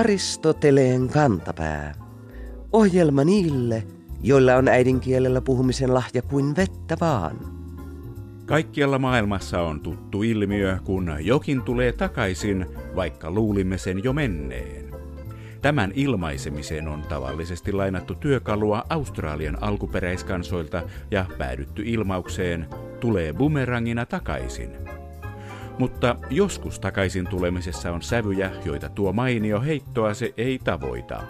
Aristoteleen kantapää. Ohjelma niille, joilla on äidinkielellä puhumisen lahja kuin vettä vaan. Kaikkialla maailmassa on tuttu ilmiö, kun jokin tulee takaisin, vaikka luulimme sen jo menneen. Tämän ilmaisemiseen on tavallisesti lainattu työkalua Australian alkuperäiskansoilta ja päädytty ilmaukseen tulee bumerangina takaisin. Mutta joskus takaisin tulemisessa on sävyjä, joita tuo mainio heittoa se ei tavoita.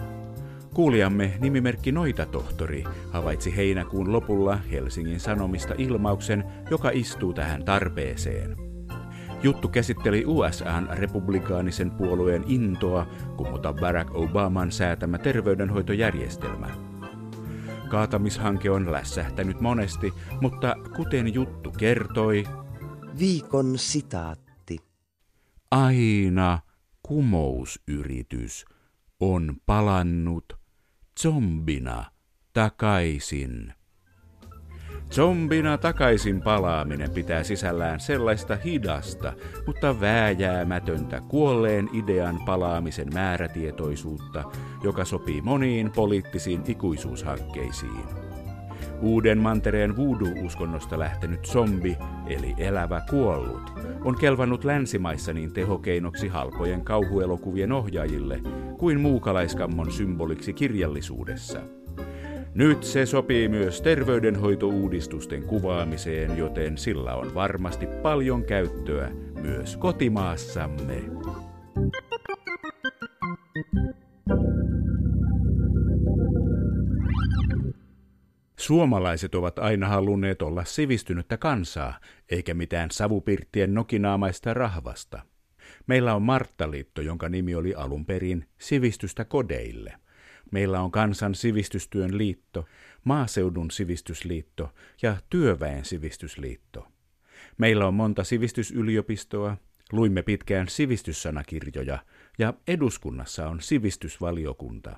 Kuulijamme nimimerkki Noita-tohtori havaitsi heinäkuun lopulla Helsingin Sanomista ilmauksen, joka istuu tähän tarpeeseen. Juttu käsitteli USA:n republikaanisen puolueen intoa kumota Barack Obaman säätämä terveydenhoitojärjestelmä. Kaatamishanke on lässähtänyt monesti, mutta kuten juttu kertoi... Viikon sitaatti. Aina kumousyritys on palannut zombina takaisin. Zombina takaisin palaaminen pitää sisällään sellaista hidasta, mutta vääjäämätöntä kuolleen idean palaamisen määrätietoisuutta, joka sopii moniin poliittisiin ikuisuushankkeisiin. Uuden mantereen voodoo-uskonnosta lähtenyt zombi, eli elävä kuollut, on kelvannut länsimaissa niin tehokeinoksi halpojen kauhuelokuvien ohjaajille kuin muukalaiskammon symboliksi kirjallisuudessa. Nyt se sopii myös terveydenhoitouudistusten kuvaamiseen, joten sillä on varmasti paljon käyttöä myös kotimaassamme. Suomalaiset ovat aina halunneet olla sivistynyttä kansaa, eikä mitään savupirttien nokinaamaista rahvasta. Meillä on Marttaliitto, jonka nimi oli alun perin Sivistystä kodeille. Meillä on Kansan sivistystyön liitto, Maaseudun sivistysliitto ja Työväen sivistysliitto. Meillä on monta sivistysyliopistoa, luimme pitkään sivistyssanakirjoja ja eduskunnassa on sivistysvaliokunta.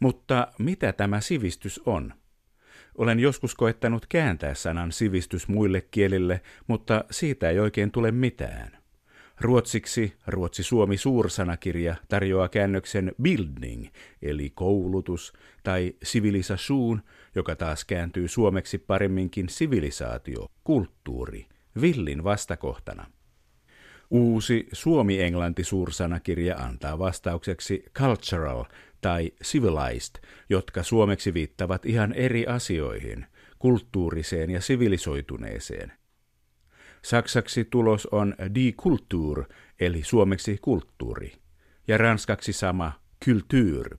Mutta mitä tämä sivistys on? Olen joskus koettanut kääntää sanan sivistys muille kielille, mutta siitä ei oikein tule mitään. Ruotsiksi Ruotsi-Suomi-suursanakirja tarjoaa käännöksen bildning, eli koulutus, tai civilisation, joka taas kääntyy suomeksi paremminkin sivilisaatio, kulttuuri, villin vastakohtana. Uusi Suomi-Englanti-suursanakirja antaa vastaukseksi cultural tai civilized, jotka suomeksi viittavat ihan eri asioihin, kulttuuriseen ja sivilisoituneeseen. Saksaksi tulos on die Kultur, eli suomeksi kulttuuri, ja ranskaksi sama Kultur.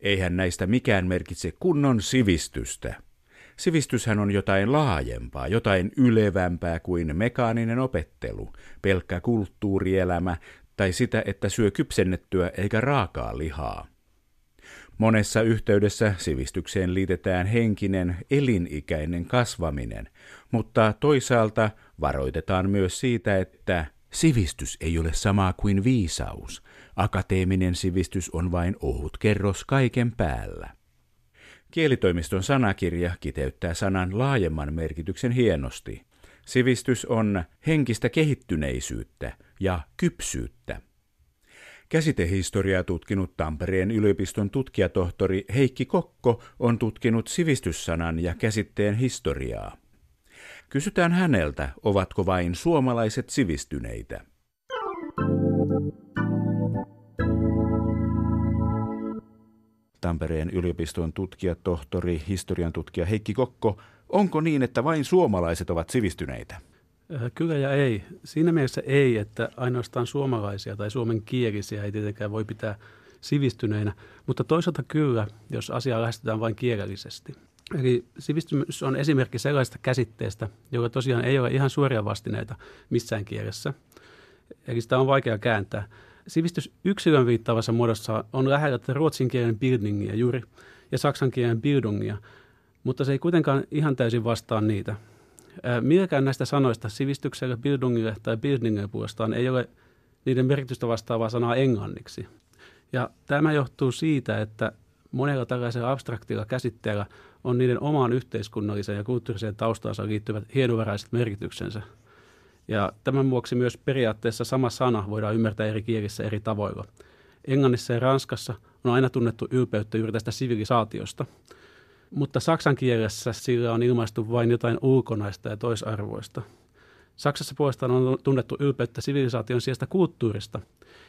Eihän näistä mikään merkitse kunnon sivistystä. Sivistyshän on jotain laajempaa, jotain ylevämpää kuin mekaaninen opettelu, pelkkä kulttuurielämä tai sitä, että syö kypsennettyä eikä raakaa lihaa. Monessa yhteydessä sivistykseen liitetään henkinen, elinikäinen kasvaminen, mutta toisaalta varoitetaan myös siitä, että sivistys ei ole sama kuin viisaus. Akateeminen sivistys on vain ohut kerros kaiken päällä. Kielitoimiston sanakirja kiteyttää sanan laajemman merkityksen hienosti. Sivistys on henkistä kehittyneisyyttä ja kypsyyttä. Käsitehistoriaa tutkinut Tampereen yliopiston tutkijatohtori Heikki Kokko on tutkinut sivistyssanan ja käsitteen historiaa. Kysytään häneltä, ovatko vain suomalaiset sivistyneitä. Tampereen yliopiston tutkijatohtori, historian tutkija Heikki Kokko, onko niin, että vain suomalaiset ovat sivistyneitä? Kyllä ja ei. Siinä mielessä ei, että ainoastaan suomalaisia tai suomenkielisiä ei tietenkään voi pitää sivistyneinä, mutta toisaalta kyllä, jos asiaa lähestytään vain kielellisesti. Eli sivistys on esimerkki sellaisesta käsitteestä, jolla tosiaan ei ole ihan suoria vastineita missään kielessä. Eli sitä on vaikea kääntää. Sivistys yksilön viittaavassa muodossa on lähellä ruotsinkielen bildningia juuri ja saksankielen bildungia, mutta se ei kuitenkaan ihan täysin vastaa niitä. Milläkään näistä sanoista sivistykselle, bildungille tai bildningille puolestaan ei ole niiden merkitystä vastaavaa sanaa englanniksi. Ja tämä johtuu siitä, että monella tällaisella abstraktilla käsitteellä on niiden omaan yhteiskunnalliseen ja kulttuuriseen taustaansa liittyvät hienovaraiset merkityksensä. Ja tämän vuoksi myös periaatteessa sama sana voidaan ymmärtää eri kielissä eri tavoilla. Englannissa ja Ranskassa on aina tunnettu ylpeyttä juuri tästä sivilisaatiosta, mutta saksan kielessä sillä on ilmaistu vain jotain ulkonaista ja toisarvoista. Saksassa puolestaan on tunnettu ylpeyttä sivilisaation sijasta kulttuurista,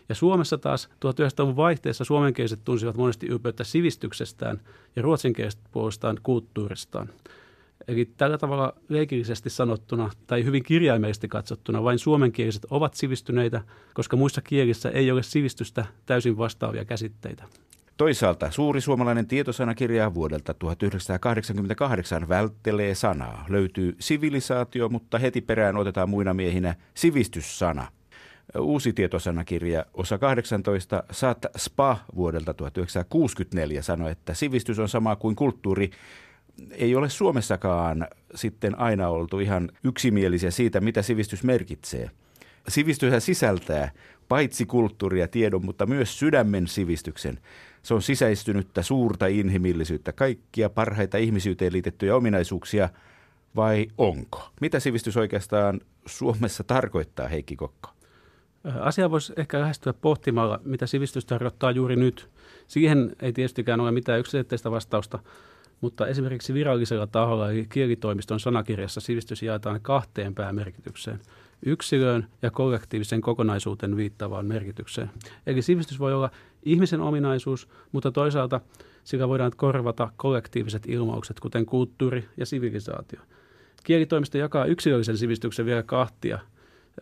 ja Suomessa taas 1900-luvun vaihteessa suomenkieliset tunsivat monesti ylpeyttä sivistyksestään ja ruotsinkieliset puolestaan kulttuuristaan. Eli tällä tavalla leikillisesti sanottuna tai hyvin kirjaimellisesti katsottuna vain suomenkieliset ovat sivistyneitä, koska muissa kielissä ei ole sivistystä täysin vastaavia käsitteitä. Toisaalta suuri suomalainen tietosanakirja vuodelta 1988 välttelee sanaa. Löytyy sivilisaatio, mutta heti perään otetaan muina miehinä sivistyssana. Uusi tietosanakirja osa 18 Sat Spa vuodelta 1964 sanoi, että sivistys on sama kuin kulttuuri. Ei ole Suomessakaan sitten aina oltu ihan yksimielisiä siitä, mitä sivistys merkitsee. Sivistys sisältää paitsi kulttuuria, tiedon, mutta myös sydämen sivistyksen. Se on sisäistynyttä suurta inhimillisyyttä, kaikkia parhaita ihmisyyteen liitettyjä ominaisuuksia, vai onko? Mitä sivistys oikeastaan Suomessa tarkoittaa, Heikki Kokko? Asia voisi ehkä lähestyä pohtimalla, mitä sivistys tarkoittaa juuri nyt. Siihen ei tietystikään ole mitään yksiselitteistä vastausta, mutta esimerkiksi virallisella taholla eli kielitoimiston sanakirjassa sivistys jaetaan kahteen päämerkitykseen. Yksilöön ja kollektiivisen kokonaisuuteen viittaavaan merkitykseen. Eli sivistys voi olla ihmisen ominaisuus, mutta toisaalta sillä voidaan korvata kollektiiviset ilmaukset, kuten kulttuuri ja sivilisaatio. Kielitoimisto jakaa yksilöllisen sivistyksen vielä kahtia.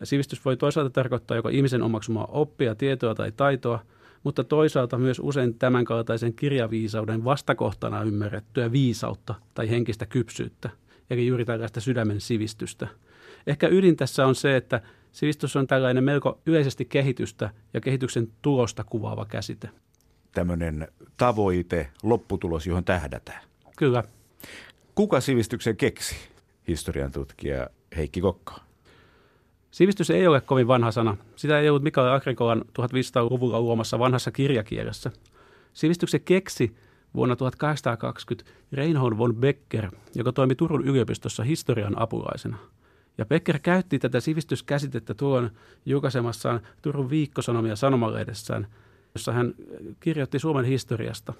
Sivistys voi toisaalta tarkoittaa joko ihmisen omaksumaa oppia, tietoa tai taitoa, mutta toisaalta myös usein tämänkaltaisen kirjaviisauden vastakohtana ymmärrettyä viisautta tai henkistä kypsyyttä, eli juuri tällaista sydämen sivistystä. Ehkä ydin tässä on se, että sivistys on tällainen melko yleisesti kehitystä ja kehityksen tulosta kuvaava käsite. Tämmöinen tavoite, lopputulos, johon tähdätään. Kyllä. Kuka sivistyksen keksi, historian tutkija Heikki Kokko? Sivistys ei ole kovin vanha sana. Sitä ei ollut Mikael Agricolan 1500-luvulla luomassa vanhassa kirjakielessä. Sivistyksen keksi vuonna 1820 Reinhold von Becker, joka toimi Turun yliopistossa historian apulaisena. Ja Becker käytti tätä sivistyskäsitettä tuolloin julkaisemassaan Turun viikkosanomia sanomalehdessään, jossa hän kirjoitti Suomen historiasta.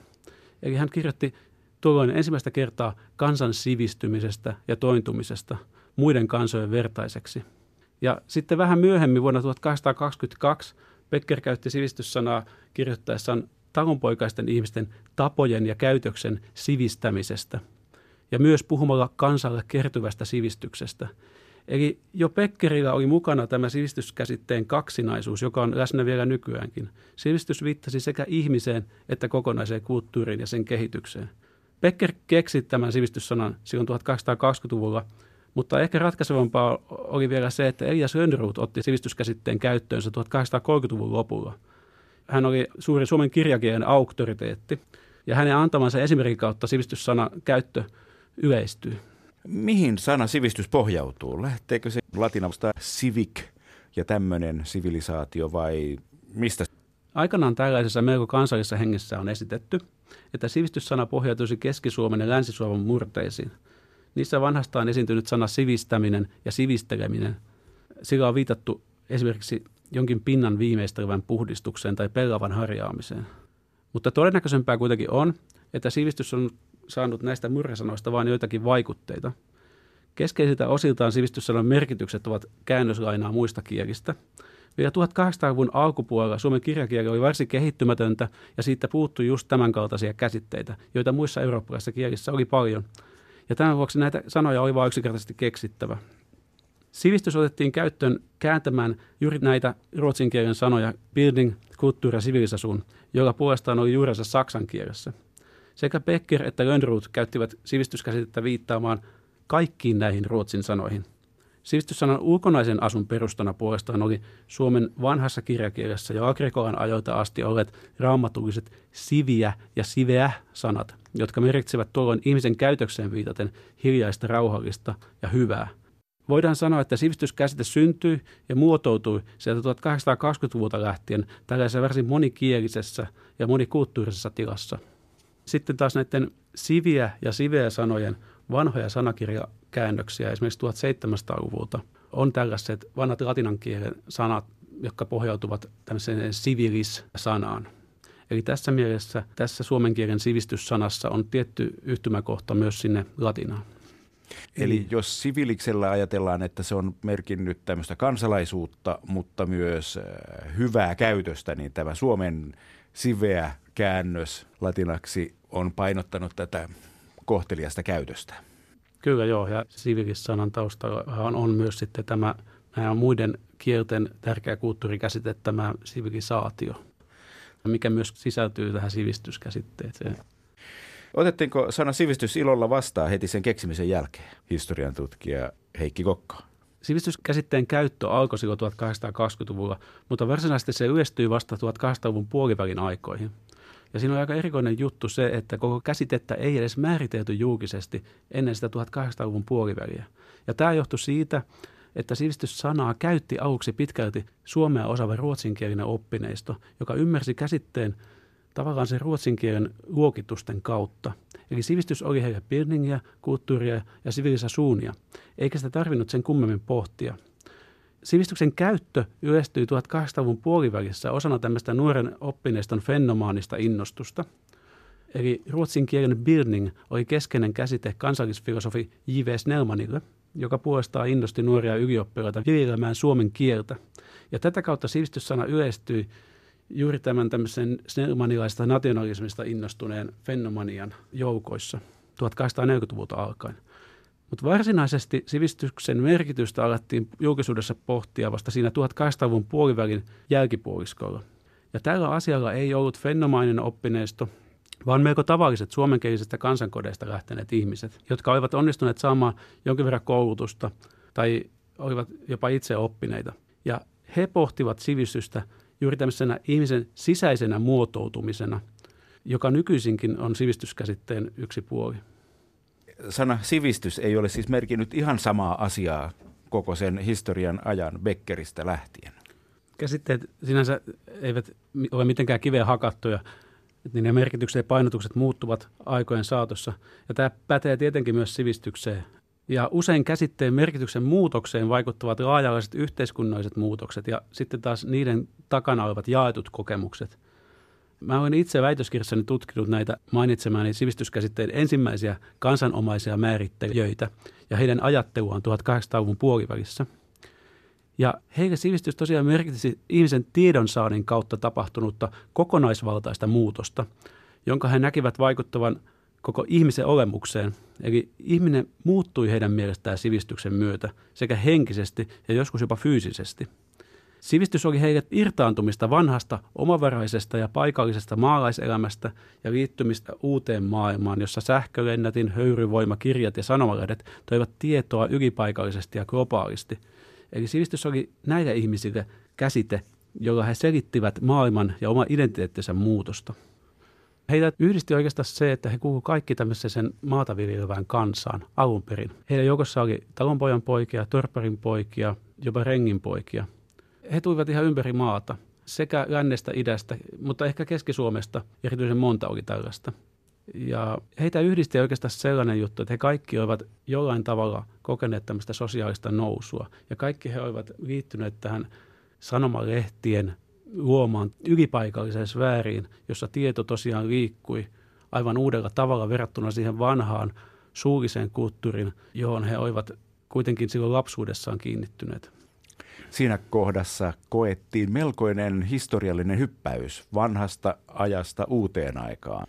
Eli hän kirjoitti tuolloin ensimmäistä kertaa kansan sivistymisestä ja tointumisesta muiden kansojen vertaiseksi. Ja sitten vähän myöhemmin vuonna 1822 Becker käytti sivistyssanaa kirjoittaessaan talonpoikaisten ihmisten tapojen ja käytöksen sivistämisestä ja myös puhumalla kansalle kertyvästä sivistyksestä. Eli jo Beckerillä oli mukana tämä sivistyskäsitteen kaksinaisuus, joka on läsnä vielä nykyäänkin. Sivistys viittasi sekä ihmiseen että kokonaiseen kulttuuriin ja sen kehitykseen. Becker keksi tämän sivistyssanan silloin 1820-luvulla, mutta ehkä ratkaisevampaa oli vielä se, että Elias Lönnrot otti sivistyskäsitteen käyttöönsä 1830-luvun lopulla. Hän oli suuri suomen kirjakielen auktoriteetti, ja hänen antamansa esimerkin kautta sivistyssanan käyttö yleistyy. Mihin sana sivistys pohjautuu? Lähteekö se latinasta civic ja tämmöinen sivilisaatio vai mistä? Aikanaan tällaisessa melko kansallisessa hengessä on esitetty, että sivistyssana pohjautuisi Keski-Suomen ja Länsi-Suomen murteisiin. Niissä vanhastaan esiintynyt sana sivistäminen ja sivisteleminen. Sillä on viitattu esimerkiksi jonkin pinnan viimeistelevän puhdistukseen tai pellavan harjaamiseen. Mutta todennäköisempää kuitenkin on, että sivistys on saanut näistä murresanoista vain joitakin vaikutteita. Keskeisiltä osiltaan sivistyssanan merkitykset ovat käännöslainaa muista kielistä. Vielä 1800-luvun alkupuolella suomen kirjakieli oli varsin kehittymätöntä ja siitä puuttui just tämänkaltaisia käsitteitä, joita muissa eurooppalaisissa kielissä oli paljon. Ja tämän vuoksi näitä sanoja oli vain yksinkertaisesti keksittävä. Sivistys otettiin käyttöön kääntämään juuri näitä ruotsin kielen sanoja building, kulttuur ja civilisation, jolla puolestaan oli juurensa saksan kielessä. Sekä Becker että Lönnrot käyttivät sivistyskäsitettä viittaamaan kaikkiin näihin ruotsin sanoihin. Sivistyssanan ulkonaisen asun perustana puolestaan oli Suomen vanhassa kirjakielessä ja Agricolan ajoilta asti olleet raamatulliset siviä ja siveä-sanat, jotka merkitsevät tuolloin ihmisen käytökseen viitaten hiljaista, rauhallista ja hyvää. Voidaan sanoa, että sivistyskäsite syntyi ja muotoutui sieltä 1820-luvulta lähtien tällaisessa varsin monikielisessä ja monikulttuurisessa tilassa. Sitten taas näiden siviä ja siveä-sanojen vanhoja sanakirjakäännöksiä esimerkiksi 1700-luvulta on tällaiset vanhat latinan kielen sanat, jotka pohjautuvat tämmöiseen civilis-sanaan. Eli tässä mielessä tässä suomen kielen sivistyssanassa on tietty yhtymäkohta myös sinne latinaan. Eli jos siviliksellä ajatellaan, että se on merkinnyt tämmöistä kansalaisuutta, mutta myös hyvää käytöstä, niin tämä suomen siveä käännös latinaksi on painottanut tätä kohteliasta käytöstä. Kyllä joo, ja sivilissanan taustallahan on myös sitten tämä, nämä muiden kielten tärkeä kulttuurikäsite, tämä sivilisaatio, mikä myös sisältyy tähän sivistyskäsitteeseen. Otettiinko sana sivistys ilolla vastaan heti sen keksimisen jälkeen, historian tutkija Heikki Kokko? Sivistyskäsitteen käyttö alkoi silloin 1820-luvulla, mutta varsinaisesti se yleistyi vasta 1800-luvun puolivälin aikoihin. Ja siinä on aika erikoinen juttu se, että koko käsitettä ei edes määritelty julkisesti ennen sitä 1800-luvun puoliväliä. Ja tämä johtui siitä, että sivistyssanaa käytti aluksi pitkälti suomea osaava ruotsinkielinen oppineisto, joka ymmärsi käsitteen tavallaan sen ruotsinkielen luokitusten kautta. Eli sivistys oli heille bildningiä, kulttuuria ja sivilisasuunia, eikä sitä tarvinnut sen kummemmin pohtia. Sivistyksen käyttö yleistyi 1800-luvun puolivälissä osana tämmöistä nuoren oppineiston fenomaanista innostusta. Eli ruotsinkielinen bildning oli keskeinen käsite kansallisfilosofi J.V. Snellmanille, joka puolestaan innosti nuoria ylioppilaita viljelemään suomen kieltä. Ja tätä kautta sivistyssana yleistyi juuri tämän tämmöisen snellmanilaista nationalismista innostuneen fenomanian joukoissa 1840-luvulta alkaen. Mutta varsinaisesti sivistyksen merkitystä alettiin julkisuudessa pohtia vasta siinä 1800-luvun puolivälin jälkipuoliskolla. Ja tällä asialla ei ollut fenomaaninen oppineisto, vaan melko tavalliset suomenkielisistä kansankodeista lähteneet ihmiset, jotka olivat onnistuneet saamaan jonkin verran koulutusta tai olivat jopa itse oppineita. Ja he pohtivat sivistystä juuri tämmöisenä ihmisen sisäisenä muotoutumisena, joka nykyisinkin on sivistyskäsitteen yksi puoli. Sana sivistys ei ole siis merkinnyt ihan samaa asiaa koko sen historian ajan Beckeristä lähtien. Käsitteet sinänsä eivät ole mitenkään kiveen hakattuja, niin ne merkitykset ja painotukset muuttuvat aikojen saatossa. Ja tämä pätee tietenkin myös sivistykseen. Ja usein käsitteen merkityksen muutokseen vaikuttavat laajalaiset yhteiskunnalliset muutokset ja sitten taas niiden takana olevat jaetut kokemukset. Mä olen itse väitöskirjassani tutkinut näitä mainitsemaani sivistyskäsitteen ensimmäisiä kansanomaisia määrittelijöitä ja heidän ajatteluaan 1800-luvun puolivälissä. Ja heille sivistys tosiaan merkitsi ihmisen tiedonsaannin kautta tapahtunutta kokonaisvaltaista muutosta, jonka he näkivät vaikuttavan koko ihmisen olemukseen. Eli ihminen muuttui heidän mielestään sivistyksen myötä sekä henkisesti ja joskus jopa fyysisesti. Sivistys oli heille irtaantumista vanhasta, omavaraisesta ja paikallisesta maalaiselämästä ja liittymistä uuteen maailmaan, jossa sähkölennätin, höyryvoima, kirjat ja sanomalehdet toivat tietoa ylipaikallisesti ja globaalisti. Eli sivistys oli näille ihmisille käsite, jolla he selittivät maailman ja oman identiteettinsä muutosta. Heitä yhdisti oikeastaan se, että he kuuluivat kaikki tämmöisen maata viljelevään kansaan alun perin. Heidän joukossa oli talonpojan poikia, torpparin poikia, jopa rengin poikia. He tulivat ihan ympäri maata, sekä lännestä, idästä, mutta ehkä Keski-Suomesta erityisen monta oli tällaista. Ja heitä yhdisti oikeastaan sellainen juttu, että he kaikki olivat jollain tavalla kokeneet tämmöistä sosiaalista nousua. Ja kaikki he olivat liittyneet tähän sanomalehtien luomaan ylipaikalliseen sfääriin, jossa tieto tosiaan liikkui aivan uudella tavalla verrattuna siihen vanhaan suulliseen kulttuuriin, johon he olivat kuitenkin silloin lapsuudessaan kiinnittyneet. Siinä kohdassa koettiin melkoinen historiallinen hyppäys vanhasta ajasta uuteen aikaan.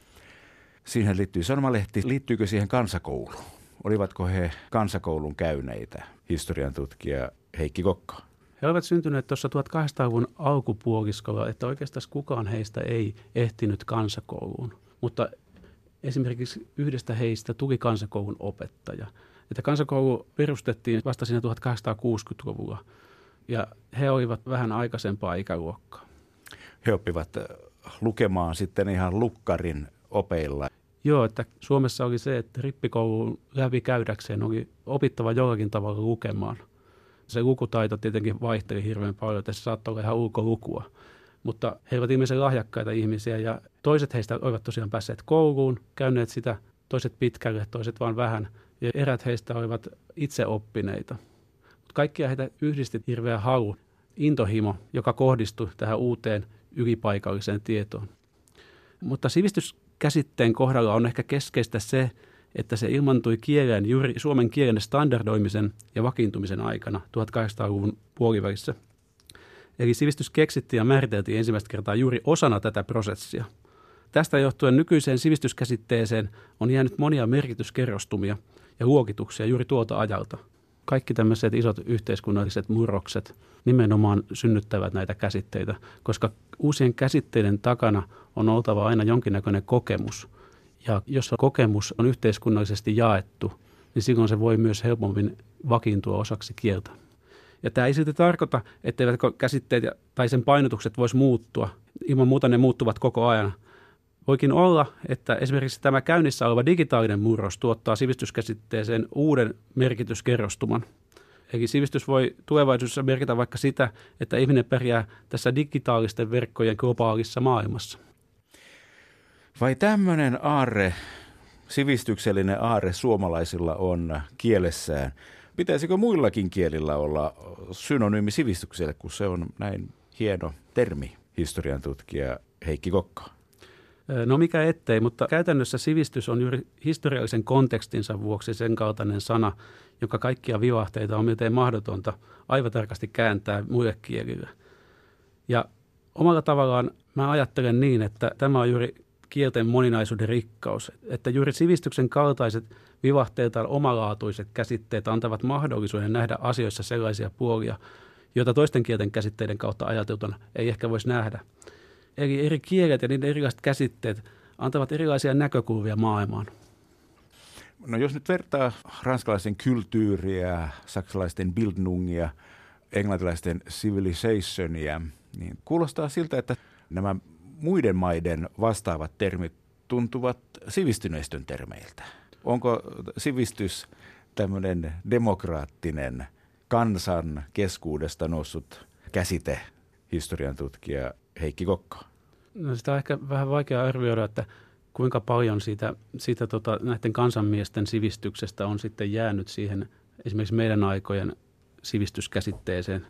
Siihen liittyy sanomalehti. Liittyykö siihen kansakoulu? Olivatko he kansakoulun käyneitä, historian tutkija Heikki Kokko? He olivat syntyneet tuossa 1800-luvun alkupuoliskolla, että oikeastaan kukaan heistä ei ehtinyt kansakouluun. Mutta esimerkiksi yhdestä heistä tuli kansakoulun opettaja. Että kansakoulu perustettiin vasta siinä 1860-luvulla. Ja he olivat vähän aikaisempaa ikäluokkaa. He oppivat lukemaan sitten ihan lukkarin opeilla. Joo, että Suomessa oli se, että rippikoulun läpi käydäkseen oli opittava jollakin tavalla lukemaan. Se lukutaito tietenkin vaihteli hirveän paljon, että se saattoi olla ihan ulkolukua. Mutta he olivat ihmisen lahjakkaita ihmisiä ja toiset heistä olivat tosiaan päässeet kouluun, käyneet sitä, toiset pitkälle, toiset vaan vähän. Ja erät heistä olivat itse oppineita. Kaikkia heitä yhdisti hirveä halu, intohimo, joka kohdistui tähän uuteen ylipaikalliseen tietoon. Mutta sivistyskäsitteen kohdalla on ehkä keskeistä se, että se ilmantui kieleen juuri suomen kielen standardoimisen ja vakiintumisen aikana 1800-luvun puolivälissä. Eli sivistys keksittiin ja määriteltiin ensimmäistä kertaa juuri osana tätä prosessia. Tästä johtuen nykyiseen sivistyskäsitteeseen on jäänyt monia merkityskerrostumia ja luokituksia juuri tuolta ajalta. Kaikki tämmöiset isot yhteiskunnalliset murrokset nimenomaan synnyttävät näitä käsitteitä, koska uusien käsitteiden takana on oltava aina jonkinnäköinen kokemus. Ja jos kokemus on yhteiskunnallisesti jaettu, niin silloin se voi myös helpommin vakiintua osaksi kieltä. Ja tämä ei silti tarkoita, etteivät käsitteet tai sen painotukset voisi muuttua. Ilman muuta ne muuttuvat koko ajan. Voikin olla, että esimerkiksi tämä käynnissä oleva digitaalinen murros tuottaa sivistyskäsitteeseen uuden merkityskerrostuman. Eli sivistys voi tulevaisuudessa merkitä vaikka sitä, että ihminen pärjää tässä digitaalisten verkkojen globaalissa maailmassa. Vai tämmöinen aarre, sivistyksellinen aarre suomalaisilla on kielessään? Pitäisikö muillakin kielillä olla synonyymi sivistykselle, kun se on näin hieno termi, historiantutkija Heikki Kokko? No mikä ettei, mutta käytännössä sivistys on juuri historiallisen kontekstinsa vuoksi sen kaltainen sana, joka kaikkia vivahteita on miltei mahdotonta aivan tarkasti kääntää muille kielille. Ja omalla tavallaan mä ajattelen niin, että tämä on juuri kielten moninaisuuden rikkaus, että juuri sivistyksen kaltaiset vivahteiltaan omalaatuiset käsitteet antavat mahdollisuuden nähdä asioissa sellaisia puolia, joita toisten kielten käsitteiden kautta ajateltuna ei ehkä voisi nähdä. Eli eri kielet ja niiden erilaiset käsitteet antavat erilaisia näkökulmia maailmaan. No jos nyt vertaa ranskalaisen kulttuuria, saksalaisten bildnungia, englantilaisten civilizationia, niin kuulostaa siltä, että nämä muiden maiden vastaavat termit tuntuvat sivistyneistön termeiltä. Onko sivistys tämmöinen demokraattinen kansan keskuudesta noussut käsite, historiantutkija Heikki Kokko? No sitä on ehkä vähän vaikea arvioida, että kuinka paljon siitä näiden kansanmiesten sivistyksestä on sitten jäänyt siihen esimerkiksi meidän aikojen sivistyskäsitteeseen.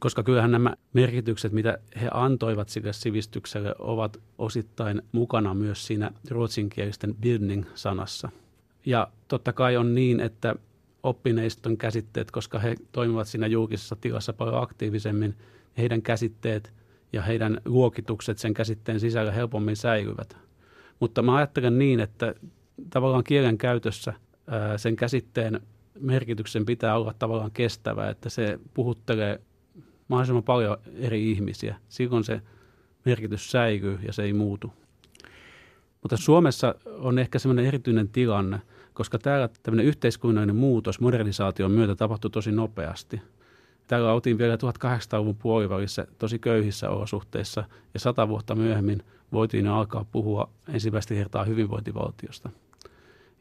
Koska kyllähän nämä merkitykset, mitä he antoivat sille sivistykselle, ovat osittain mukana myös siinä ruotsinkielisten bildning-sanassa. Ja totta kai on niin, että oppineiston käsitteet, koska he toimivat siinä julkisessa tilassa paljon aktiivisemmin, heidän käsitteet ja heidän luokitukset sen käsitteen sisällä helpommin säilyvät. Mutta mä ajattelen niin, että tavallaan kielen käytössä sen käsitteen merkityksen pitää olla tavallaan kestävä, että se puhuttelee mahdollisimman paljon eri ihmisiä. Silloin se merkitys säilyy ja se ei muutu. Mutta Suomessa on ehkä semmoinen erityinen tilanne, koska täällä tämmöinen yhteiskunnallinen muutos modernisaation myötä tapahtui tosi nopeasti. Täällä oltiin vielä 1800-luvun puolivälissä tosi köyhissä olosuhteissa ja 100 vuotta myöhemmin voitiin alkaa puhua ensimmäistä kertaa hyvinvointivaltiosta.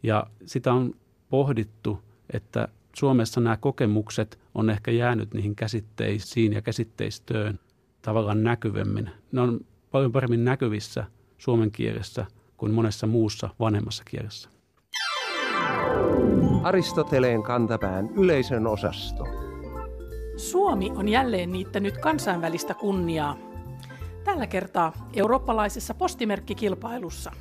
Ja sitä on pohdittu, että Suomessa nämä kokemukset on ehkä jäänyt niihin käsitteisiin ja käsitteistöön tavallaan näkyvämmin. Ne on paljon paremmin näkyvissä suomen kielessä kuin monessa muussa vanhemmassa kielessä. Aristoteleen kantapään yleisön osasto. Suomi on jälleen niittänyt kansainvälistä kunniaa. Tällä kertaa eurooppalaisessa postimerkkikilpailussa.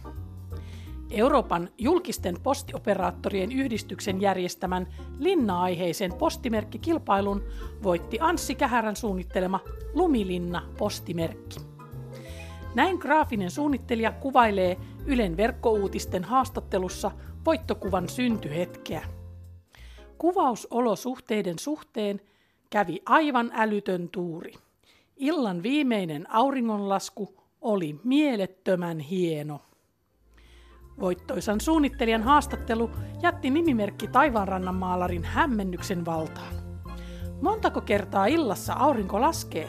Euroopan julkisten postioperaattorien yhdistyksen järjestämän linna-aiheisen postimerkkikilpailun voitti Anssi Kähärän suunnittelema Lumilinna-postimerkki. Näin graafinen suunnittelija kuvailee Ylen verkkouutisten haastattelussa voittokuvan syntyhetkeä. Kuvausolosuhteiden suhteen kävi aivan älytön tuuri. Illan viimeinen auringonlasku oli mielettömän hieno. Voittoisan suunnittelijan haastattelu jätti nimimerkki Taivaanrannan maalarin hämmennyksen valtaan. Montako kertaa illassa aurinko laskee?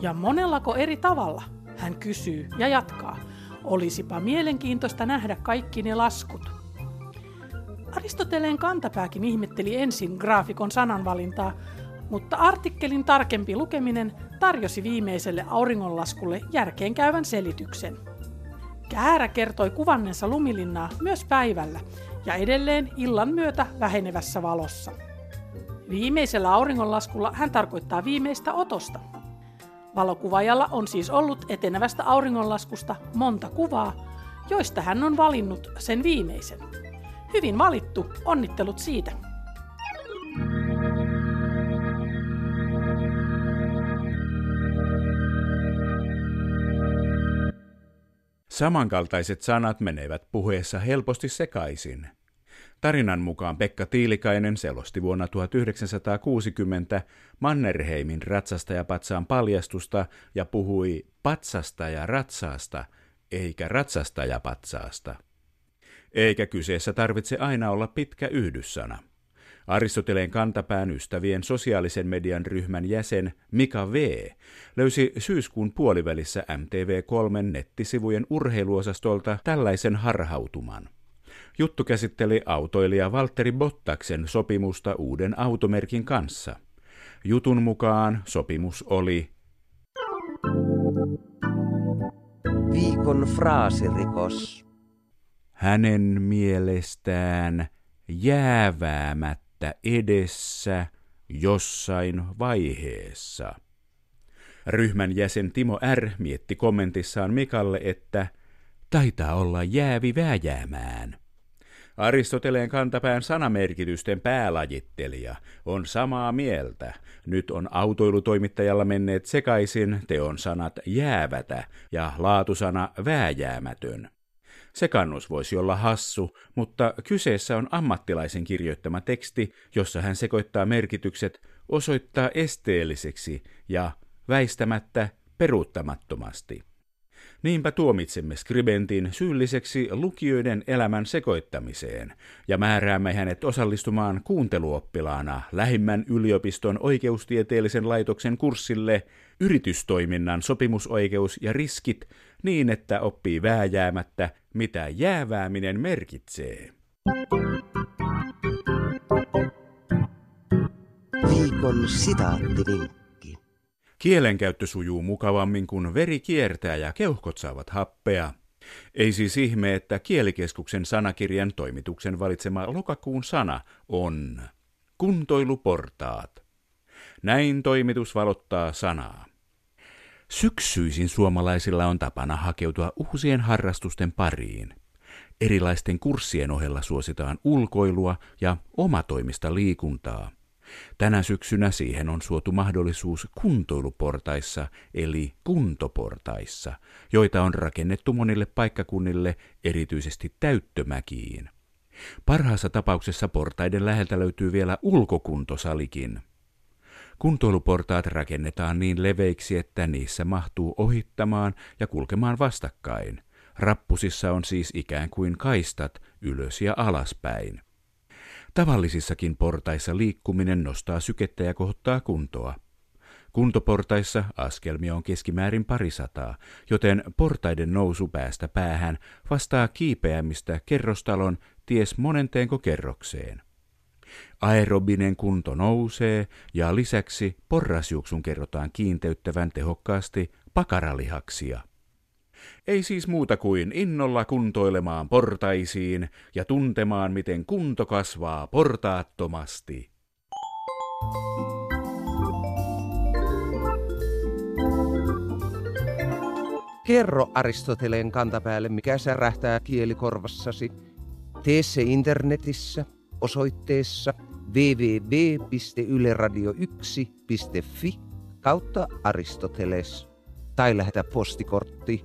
Ja monellako eri tavalla? Hän kysyy ja jatkaa. Olisipa mielenkiintoista nähdä kaikki ne laskut. Aristoteleen kantapääkin ihmetteli ensin graafikon sananvalintaa, mutta artikkelin tarkempi lukeminen tarjosi viimeiselle auringonlaskulle järkeenkäyvän selityksen. Kähärä kertoi kuvanneensa lumilinnaa myös päivällä ja edelleen illan myötä vähenevässä valossa. Viimeisellä auringonlaskulla hän tarkoittaa viimeistä otosta. Valokuvaajalla on siis ollut etenevästä auringonlaskusta monta kuvaa, joista hän on valinnut sen viimeisen. Hyvin valittu, onnittelut siitä! Samankaltaiset sanat menevät puheessa helposti sekaisin. Tarinan mukaan Pekka Tiilikainen selosti vuonna 1960 Mannerheimin ratsastajapatsaan paljastusta ja puhui patsastajaratsaasta eikä ratsastajapatsaasta. Eikä kyseessä tarvitse aina olla pitkä yhdyssana. Aristoteleen kantapään ystävien sosiaalisen median ryhmän jäsen Mika V. löysi syyskuun puolivälissä MTV3 nettisivujen urheiluosastolta tällaisen harhautuman. Juttu käsitteli autoilija Valtteri Bottaksen sopimusta uuden automerkin kanssa. Jutun mukaan sopimus oli viikon fraasirikos. Hänen mielestään jääväämättä edessä jossain vaiheessa. Ryhmän jäsen Timo R. mietti kommentissaan Mikalle, että taitaa olla jäävi vääjäämään. Aristoteleen kantapään sanamerkitysten päälajittelija on samaa mieltä. Nyt on autoilutoimittajalla menneet sekaisin teon sanat jäävätä ja laatusana vääjäämätön. Sekannus voisi olla hassu, mutta kyseessä on ammattilaisen kirjoittama teksti, jossa hän sekoittaa merkitykset, osoittaa esteelliseksi ja väistämättä peruuttamattomasti. Niinpä tuomitsemme skribentin syylliseksi lukijoiden elämän sekoittamiseen ja määräämme hänet osallistumaan kuunteluoppilaana lähimmän yliopiston oikeustieteellisen laitoksen kurssille yritystoiminnan sopimusoikeus ja riskit niin, että oppii vääjäämättä, mitä jäävääminen merkitsee. Viikon sitaattivinkki. Kielenkäyttö sujuu mukavammin, kun veri kiertää ja keuhkot saavat happea. Ei siis ihme, että Kielikeskuksen sanakirjan toimituksen valitsema lokakuun sana on kuntoiluportaat. Näin toimitus valottaa sanaa. Syksyisin suomalaisilla on tapana hakeutua uusien harrastusten pariin. Erilaisten kurssien ohella suositaan ulkoilua ja omatoimista liikuntaa. Tänä syksynä siihen on suotu mahdollisuus kuntoiluportaissa eli kuntoportaissa, joita on rakennettu monille paikkakunnille, erityisesti täyttömäkiin. Parhaassa tapauksessa portaiden läheltä löytyy vielä ulkokuntosalikin. Kuntoiluportaat rakennetaan niin leveiksi, että niissä mahtuu ohittamaan ja kulkemaan vastakkain. Rappusissa on siis ikään kuin kaistat ylös ja alaspäin. Tavallisissakin portaissa liikkuminen nostaa sykettä ja kohottaa kuntoa. Kuntoportaissa askelmia on keskimäärin 200, joten portaiden nousu päästä päähän vastaa kiipeämistä kerrostalon ties monenteenko kerrokseen. Aerobinen kunto nousee ja lisäksi porrasjuoksun kerrotaan kiinteyttävän tehokkaasti pakaralihaksia. Ei siis muuta kuin innolla kuntoilemaan portaisiin ja tuntemaan, miten kunto kasvaa portaattomasti. Kerro Aristoteleen kantapäälle, mikä särähtää kielikorvassasi. Tee se internetissä. Osoitteessa www.yleradio1.fi/Aristoteles tai lähetä postikortti